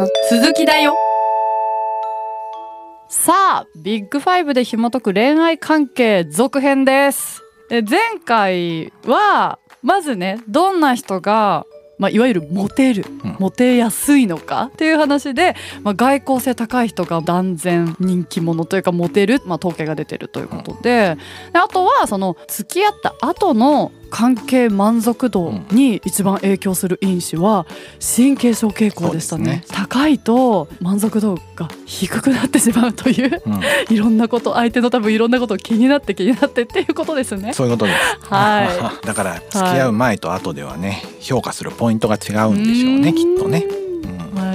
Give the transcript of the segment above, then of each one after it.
の続きだよ。さあ、ビッグファイブで紐解く恋愛関係続編です。前回はまずね、どんな人が、いわゆるモテる、モテやすいのかっていう話で、外交性高い人が断然人気者というかモテる、統計が出てるということで、あとはその付き合った後の関係満足度に一番影響する因子は神経症傾向でした ね。高いと満足度が低くなってしまうという、いろんなこと、相手の多分いろんなことを気になってっていうことですね。そういうことです、はい、だから付き合う前と後ではね、評価するポイントが違うんでしょうね、きっとね。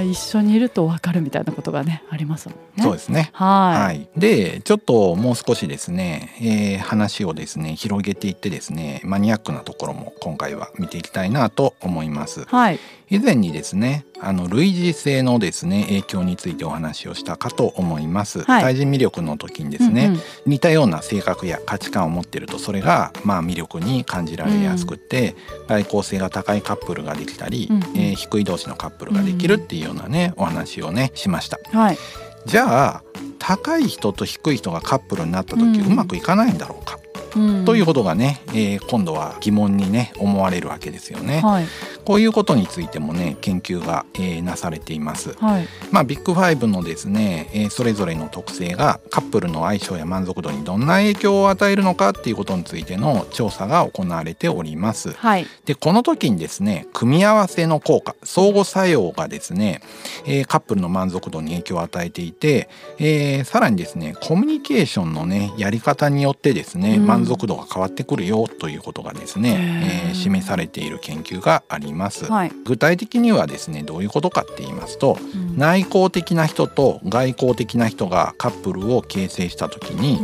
一緒にいると分かるみたいなことがね、ありますもんね。そうですね。はい。で、ちょっともう少しですね、話をですね広げていってですね、マニアックなところも今回は見ていきたいなと思います。はい。以前にですね、類似性のですね影響についてお話をしたかと思います。対人魅力の時にですね、似たような性格や価値観を持っていると、それが魅力に感じられやすくて、外交性が高いカップルができたり、低い同士のカップルができるっていうようなね、お話をねしました。はい。じゃあ高い人と低い人がカップルになった時、うまくいかないんだろうか。ということがね、今度は疑問にね思われるわけですよね。はい、こういうことについてもね研究が、なされています。はい。ビッグファイブのですね、それぞれの特性がカップルの相性や満足度にどんな影響を与えるのかっていうことについての調査が行われております。はい。で、この時にですね、組み合わせの効果、相互作用がですね、カップルの満足度に影響を与えていて、さらにですね、コミュニケーションのねやり方によってですね、満足度が変わってくるよということがですね、示されている研究があります。はい。具体的にはですね、どういうことかって言いますと、内向的な人と外向的な人がカップルを形成した時に、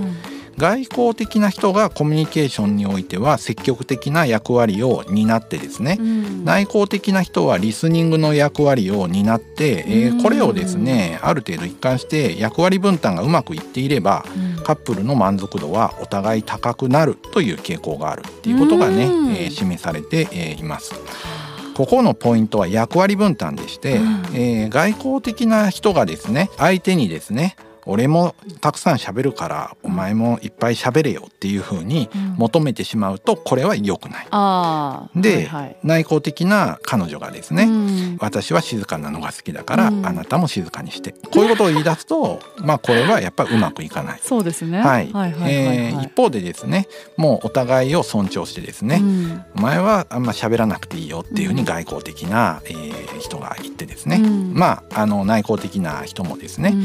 外交的な人がコミュニケーションにおいては積極的な役割を担ってですね、内向的な人はリスニングの役割を担って、これをですねある程度一貫して役割分担がうまくいっていれば、カップルの満足度はお互い高くなるという傾向があるっていうことがね、示されて、います。ここのポイントは役割分担でして、外交的な人がですね相手にですね、俺もたくさん喋るからお前もいっぱい喋れよっていう風に求めてしまうと、これは良くない。で、内向的な彼女がですね、私は静かなのが好きだから、あなたも静かにして、こういうことを言い出すとこれはやっぱりうまくいかない。そうですね。一方でですね、もうお互いを尊重してですね、お前はあんま喋らなくていいよっていう風に外向的な、人が言ってですね、内向的な人もですね、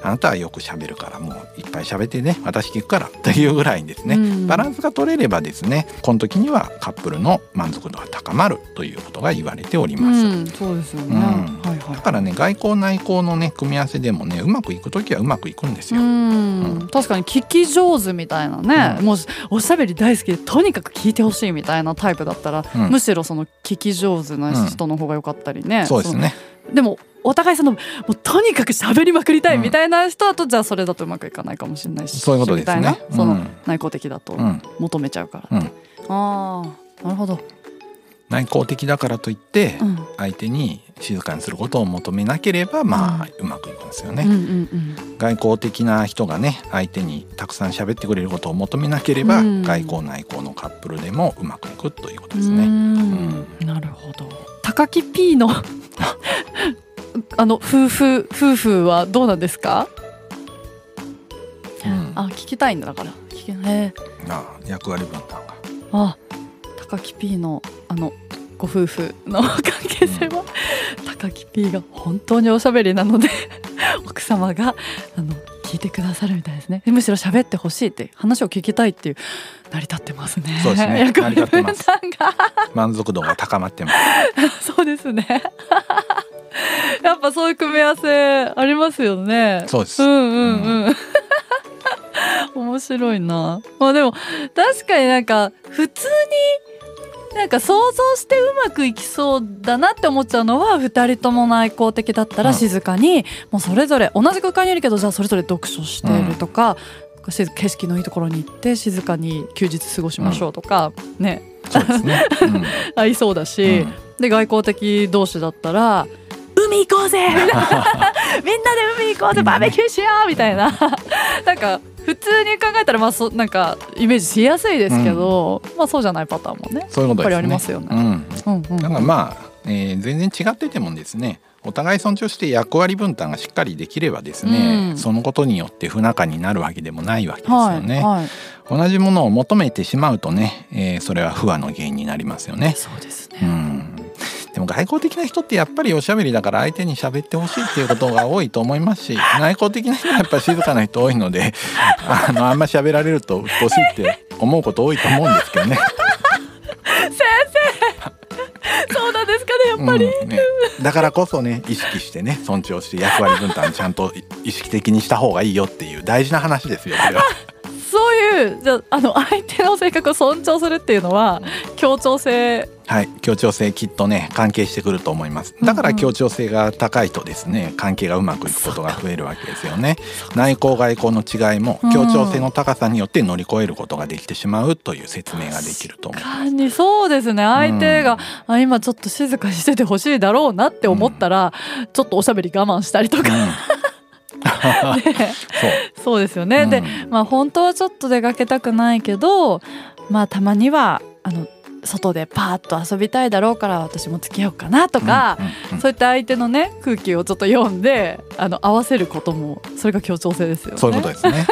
あなたはよく喋るからもういっぱい喋ってね、私聞くからというぐらいですね、バランスが取れればですね、この時にはカップルの満足度が高まるということが言われております。そうですよね。だからね、外交内交のね組み合わせでもね、うまくいく時はうまくいくんですよ。確かに聞き上手みたいなね、もうおしゃべり大好きでとにかく聞いてほしいみたいなタイプだったら、むしろその聞き上手な人の方が良かったりね。そうですね。でもお互いそのもうとにかく喋りまくりたいみたいな人だと、じゃあそれだとうまくいかないかもしれないし、そういうことですね。その内向的だと求めちゃうからって、なるほど。内向的だからといって相手に静かにすることを求めなければ、うまくいくんですよね。外交的な人がね相手にたくさん喋ってくれることを求めなければ、外交内向のカップルでもうまくいくということですね。なるほど。高木 P の夫婦はどうなんですか？聞きたいんだから聞けない。役割分担が。高木 P のご夫婦の関係性は、高木 P が本当におしゃべりなので奥様が聞いてくださるみたいですね。むしろ喋ってほしいって、話を聞きたいっていう、成り立ってますね。そうですね。役割分担が満足度が高まってます。そうですね。やっぱそういう組み合わせありますよね。そうです。面白いな。でも確かに普通に想像してうまくいきそうだなって思っちゃうのは、2人とも内向的だったら静かに、もうそれぞれ同じ空間にいるけど、じゃあそれぞれ読書してるとか、景色のいいところに行って静かに休日過ごしましょうとかね、合いそうだし、で外向的同士だったら海海行こうぜみんなで海行こうぜバーベキューしようみたいななんか普通に考えたらまあなんかイメージしやすいですけど、うん、まあそうじゃないパターンもねそういうことですねやっぱりありますよね。だからまあ、全然違っててもですねお互い尊重して役割分担がしっかりできればですね、うん、そのことによって不仲になるわけでもないわけですよね、はいはい、同じものを求めてしまうとね、それは不和の原因になりますよね。そうですね、うん、でも外交的な人ってやっぱりおしゃべりだから相手に喋ってほしいっていうことが多いと思いますし内交的な人はやっぱり静かな人多いので あんま喋られると鬱陶しいって思うこと多いと思うんですけどね先生そうなんですかねやっぱり、うんね、だからこそね意識してね尊重して役割分担ちゃんと意識的にした方がいいよっていう大事な話ですよこれはそういうじゃあ相手の性格を尊重するっていうのは協調性はい協調性きっとね関係してくると思います。だから協調性が高いとですね関係がうまくいくことが増えるわけですよね。内向外向の違いも協調性の高さによって乗り越えることができてしまうという説明ができると思います。確かにそうですね相手が、うん、今ちょっと静かにしててほしいだろうなって思ったら、うん、ちょっとおしゃべり我慢したりとか、うんそうですよね、うん、で、まあ、本当はちょっと出かけたくないけど、まあ、たまには外でパーッと遊びたいだろうから私も付き合おうかなとか、うんうんうん、そういった相手の、ね、空気をちょっと読んで合わせることもそれが協調性ですよね。そういうことですね、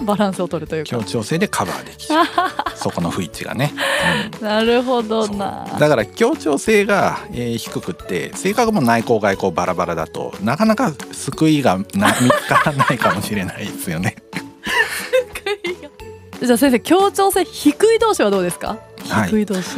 うん、バランスを取るというか協調性でカバーできるそこの不一致がね、うん、なるほどな。だから協調性が、低くって性格も内向外向バラバラだとなかなか救いが見つからないかもしれないですよねじゃあ先生協調性低い同士はどうですか。はい、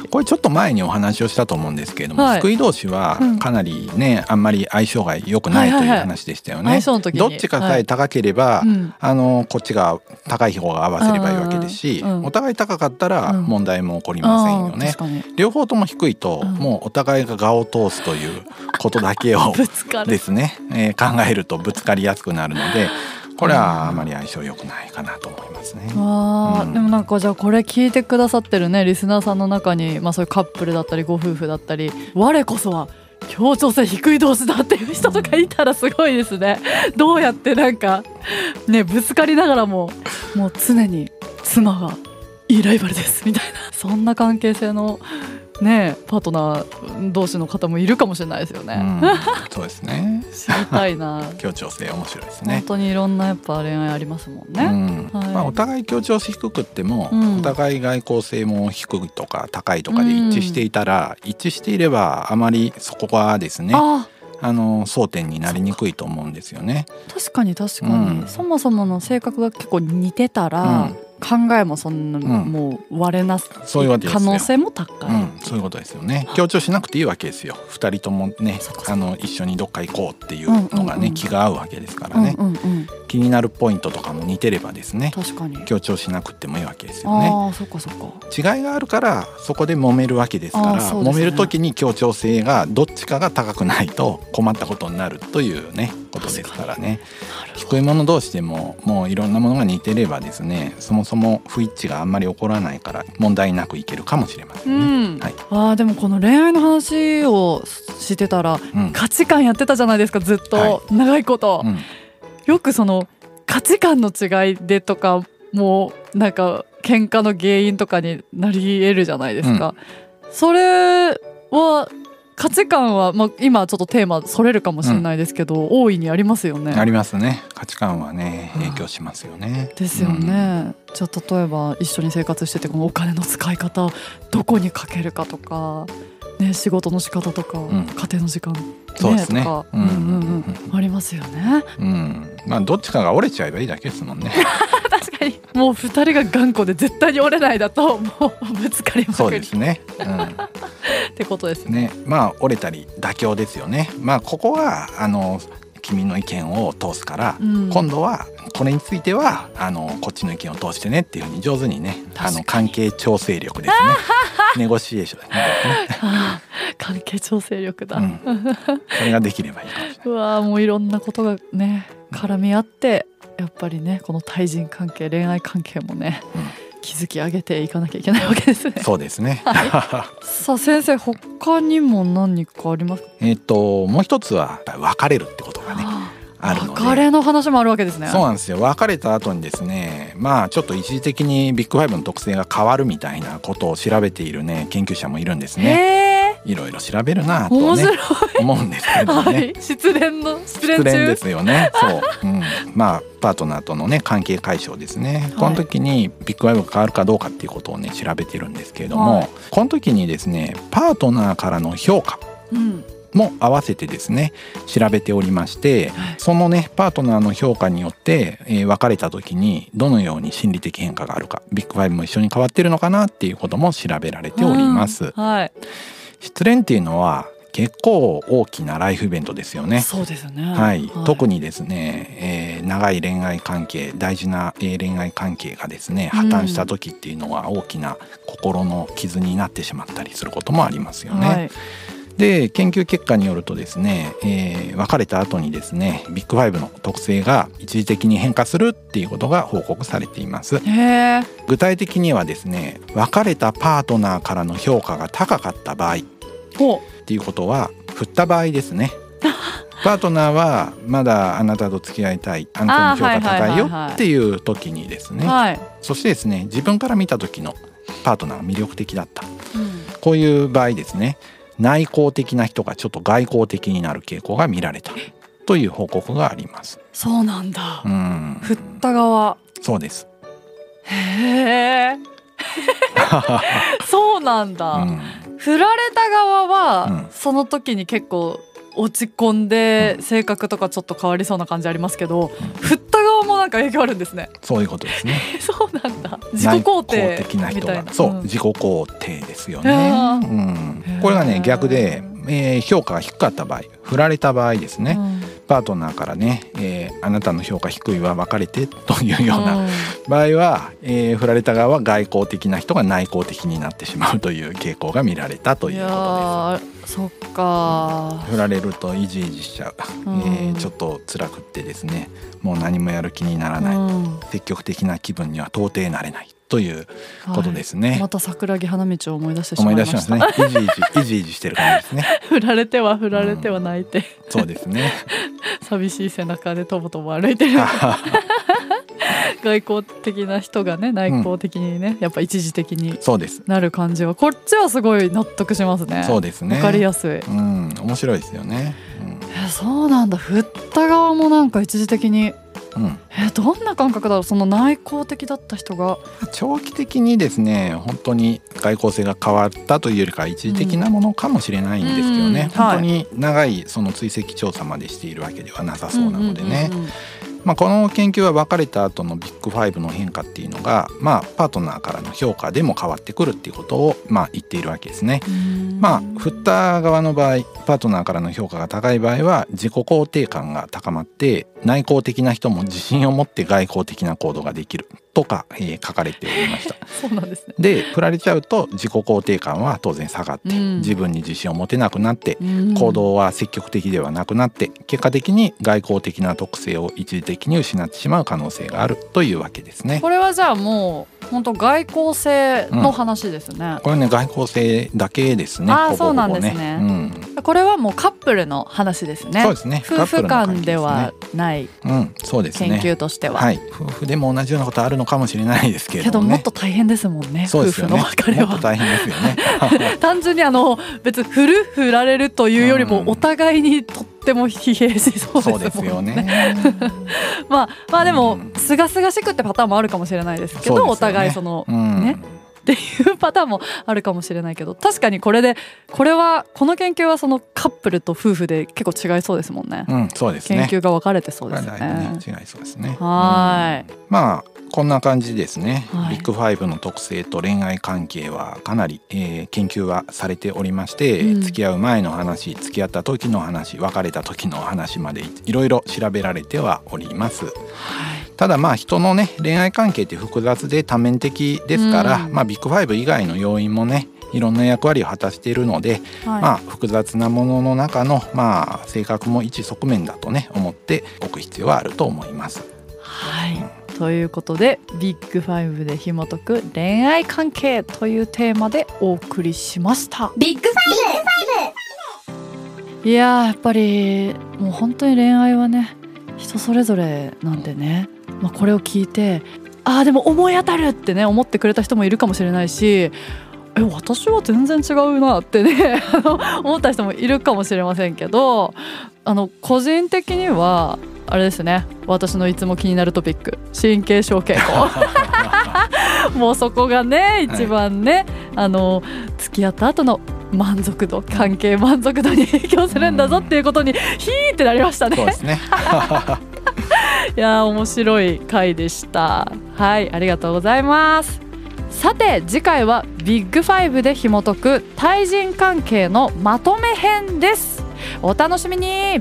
これちょっと前にお話をしたと思うんですけれども、はい、低い同士はかなりね、うん、あんまり相性が良くないという話でしたよね、はいはいはい、相性の時にどっちかさえ高ければ、はい、こっちが高い方が合わせればいいわけですし、うん、お互い高かったら問題も起こりませんよね、うん、両方とも低いと、うん、もうお互いが顔を通すということだけをですね、考えるとぶつかりやすくなるのでこれはあまり相性良くないかなと思いますね、うん、あでもなんかじゃあこれ聞いてくださってるねリスナーさんの中に、まあ、そういうカップルだったりご夫婦だったり我こそは協調性低い同士だっていう人とかいたらすごいですねどうやってなんか、ね、ぶつかりながらもう常に妻がいいライバルですみたいなそんな関係性のね、パートナー同士の方もいるかもしれないですよね、うん、そうですね知りたいな協調性面白いですね本当にいろんなやっぱ恋愛ありますもんね、うんはいまあ、お互い協調性低くっても、うん、お互い外交性も低いとか高いとかで一致していたら、うん、一致していればあまりそこがですね争点になりにくいと思うんですよね。確かに確かに、うん、そもそもの性格が結構似てたら、うん考えもそんなもう割れなす可能性も高い、うん、そういうことですよね。強調しなくていいわけですよ2人ともね一緒にどっか行こうっていうのがね、うんうんうん、気が合うわけですからね、うんうんうん、気になるポイントとかも似てればですね確かに強調しなくてもいいわけですよね。あそっかそっか違いがあるからそこで揉めるわけですからです、ね、揉める時に協調性がどっちかが高くないと困ったことになるというねことですからね。低いもの同士でもういろんなものが似てればですねそもそも不一致があんまり起こらないから問題なくいけるかもしれませんね、うんはい、でもこの恋愛の話をしてたら、うん、価値観やってたじゃないですかずっと、はい、長いこと、うん、よくその価値観の違いでとかもうなんか喧嘩の原因とかになり得るじゃないですか、うん、それは価値観は、まあ、今ちょっとテーマそれるかもしれないですけど、うん、大いにありますよね。ありますね価値観はね影響しますよね、うん、ですよね、うん、じゃあ例えば一緒に生活しててこのお金の使い方どこにかけるかとか、ね、仕事の仕方とか、うん、家庭の時間、ね、そうですねとか、うんうんうん、ありますよね、うんまあ、どっちかが折れちゃえばいいだけですもんね確かにもう2人が頑固で絶対に折れないだともうぶつかりまくりそうですね、うんってことですね。まあ折れたり妥協ですよね。まあここは君の意見を通すから、うん、今度はこれについてはこっちの意見を通してねっていう風に上手にね関係調整力ですねネゴシエーションですね関係調整力だ、うん、これができればいいかもしれない。うわもういろんなことがね絡み合ってやっぱりねこの対人関係恋愛関係もね、うん築き上げていかなきゃいけないわけですね。そうですね。はい、さあ先生、他にも何かありますか？もう一つは別れるってことがね。別れの話もあるわけですね。そうなんですよ。別れた後にですね、まあちょっと一時的にビッグファイブの特性が変わるみたいなことを調べているね、研究者もいるんですね。いろいろ調べるなとね思うんですけどね、はい、失恋ですよね。そう、うん、まあパートナーとのね関係解消ですね。この時にビッグファイブが変わるかどうかっていうことをね調べてるんですけれども、はい、この時にですねパートナーからの評価、うんも合わせてですね調べておりまして、そのねパートナーの評価によって、別れた時にどのように心理的変化があるか、ビッグファイブも一緒に変わってるのかなっていうことも調べられております。はい、失恋っていうのは結構大きなライフイベントですよね。そうですね。はい。はい、特にですね、長い恋愛関係、大事な恋愛関係がですね破綻した時っていうのは大きな心の傷になってしまったりすることもありますよね。はいで研究結果によるとですね、別れた後にですねビッグファイブの特性が一時的に変化するっていうことが報告されています。具体的にはですね別れたパートナーからの評価が高かった場合っていうことは振った場合ですねパートナーはまだあなたと付き合いたい、あなたの評価高いよっていう時にですね、はい、そしてですね自分から見た時のパートナーが魅力的だった、うん、こういう場合ですね内向的な人がちょっと外向的になる傾向が見られたという報告があります。そうなんだ。うん。振った側。そうです。へえ。そうなんだ。うん、振られた側は、うん、その時に結構落ち込んで、うん、性格とかちょっと変わりそうな感じありますけど、うん、振った側もなんか影響あるんですね。そういうことですね。そうなんだ。自己肯定的な人が、そう、うん、自己肯定ですよね。うん、これがね逆で、評価が低かった場合、振られた場合ですね。うん、パートナーからね、あなたの評価低いは別れてというような場合は、振られた側は外向的な人が内向的になってしまうという傾向が見られたということです。そっか、振られるとイジイジしちゃう、ちょっと辛くってですねもう何もやる気にならない、うん、積極的な気分には到底なれないということですね。はい、また桜木花道を思い出してしまいました。思い出しますね。イジイジしてる感じですね。振られては泣いて、うん、そうですね寂しい背中でとぼとぼ歩いてる外交的な人がね内向的にね、うん、やっぱ一時的になる感じはこっちはすごい納得しますね。そうですね、分かりやすい、うん、面白いですよね、うん、そうなんだ。振った側もなんか一時的に、うん、どんな感覚だろう。その内向的だった人が長期的にですね本当に外向性が変わったというよりか一時的なものかもしれないんですけどね、うん、本当に長いその追跡調査までしているわけではなさそうなのでね、まあ、この研究は別れた後のビッグファイブの変化っていうのが、まあ、パートナーからの評価でも変わってくるっていうことをまあ言っているわけですね。まあ、振った側の場合、パートナーからの評価が高い場合は自己肯定感が高まって内向的な人も自信を持って外向的な行動ができるとか、書かれておりました。そうなんですね。で、振られちゃうと自己肯定感は当然下がって、うん、自分に自信を持てなくなって、うん、行動は積極的ではなくなって結果的に外向的な特性を一時的に失ってしまう可能性があるというわけですね。これはじゃあもう本当外向性の話ですね、うん、これね外向性だけですね。あ、そうなんですね、うん、これはもうカップルの話ですね。そうですね、夫婦間ではない、うん、そうですね、研究としては、はい、夫婦でも同じようなことあるのかもしれないですけれどもね。けどもっと大変ですもんね。そうですよね、夫婦の別れはもっと大変ですよね単純に別に振られるというよりもお互いにとっても疲弊しそうですもんね。まあでもすがすがしくってパターンもあるかもしれないですけど、そうですよね、お互いそのね、うんっていうパターンもあるかもしれないけど、確かにこの研究はそのカップルと夫婦で結構違いそうですもんね。うん、そうですね。研究が分かれてそうですね。違いそうですね。はい、うん。まあこんな感じですね。はい、ビッグファイブの特性と恋愛関係はかなり、研究はされておりまして、うん、付き合う前の話、付き合った時の話、別れた時の話までいろいろ調べられてはおります。はい。ただまあ人のね恋愛関係って複雑で多面的ですから、うん、まあビッグファイブ以外の要因もねいろんな役割を果たしているので、はい、まあ複雑なものの中のまあ性格も一側面だとね思っておく必要はあると思います。はい、うん、ということでビッグ5で紐解く恋愛関係というテーマでお送りしました。ビッグ5。いややっぱりもう本当に恋愛はね人それぞれなんでね、まあ、これを聞いてあーでも思い当たるってね思ってくれた人もいるかもしれないし、私は全然違うなってね思った人もいるかもしれませんけど、個人的にはあれですね、私のいつも気になるトピック神経症傾向もうそこがね一番ね、はい、付き合った後の満足度関係満足度に影響するんだぞっていうことにヒーってなりましたね。そうですねいや面白い回でした。はい、ありがとうございます。さて次回はビッグ5で紐解く対人関係のまとめ編です。お楽しみに。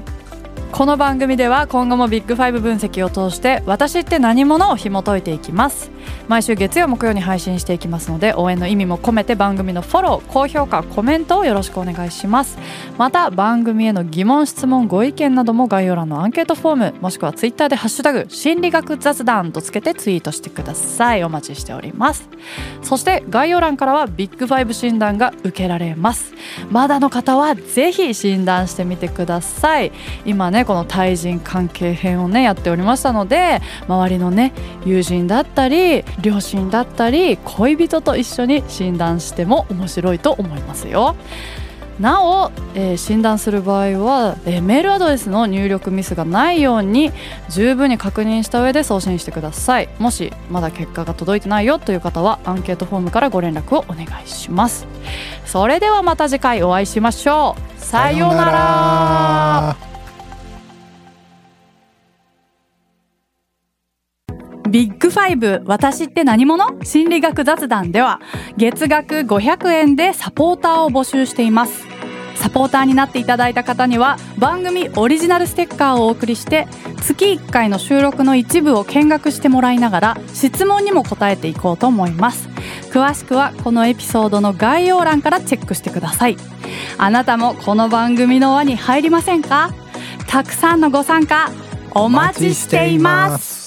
この番組では今後もビッグ5分析を通して私って何者を紐解いていきます。毎週月曜木曜に配信していきますので、応援の意味も込めて番組のフォロー高評価コメントをよろしくお願いします。また番組への疑問質問ご意見なども概要欄のアンケートフォームもしくはツイッターでハッシュタグ心理学雑談とつけてツイートしてください。お待ちしております。そして概要欄からはビッグ5診断が受けられます。まだの方はぜひ診断してみてください。今ねこの対人関係編をねやっておりましたので、周りのね友人だったり両親だったり恋人と一緒に診断しても面白いと思いますよ。なお、診断する場合は、メールアドレスの入力ミスがないように十分に確認した上で送信してください。もしまだ結果が届いてないよという方はアンケートフォームからご連絡をお願いします。それではまた次回お会いしましょう。さようなら。ビッグ5私って何者？心理学雑談では月額500円でサポーターを募集しています。サポーターになっていただいた方には番組オリジナルステッカーをお送りして月1回の収録の一部を見学してもらいながら質問にも答えていこうと思います。詳しくはこのエピソードの概要欄からチェックしてください。あなたもこの番組の輪に入りませんか？たくさんのご参加お待ちしています。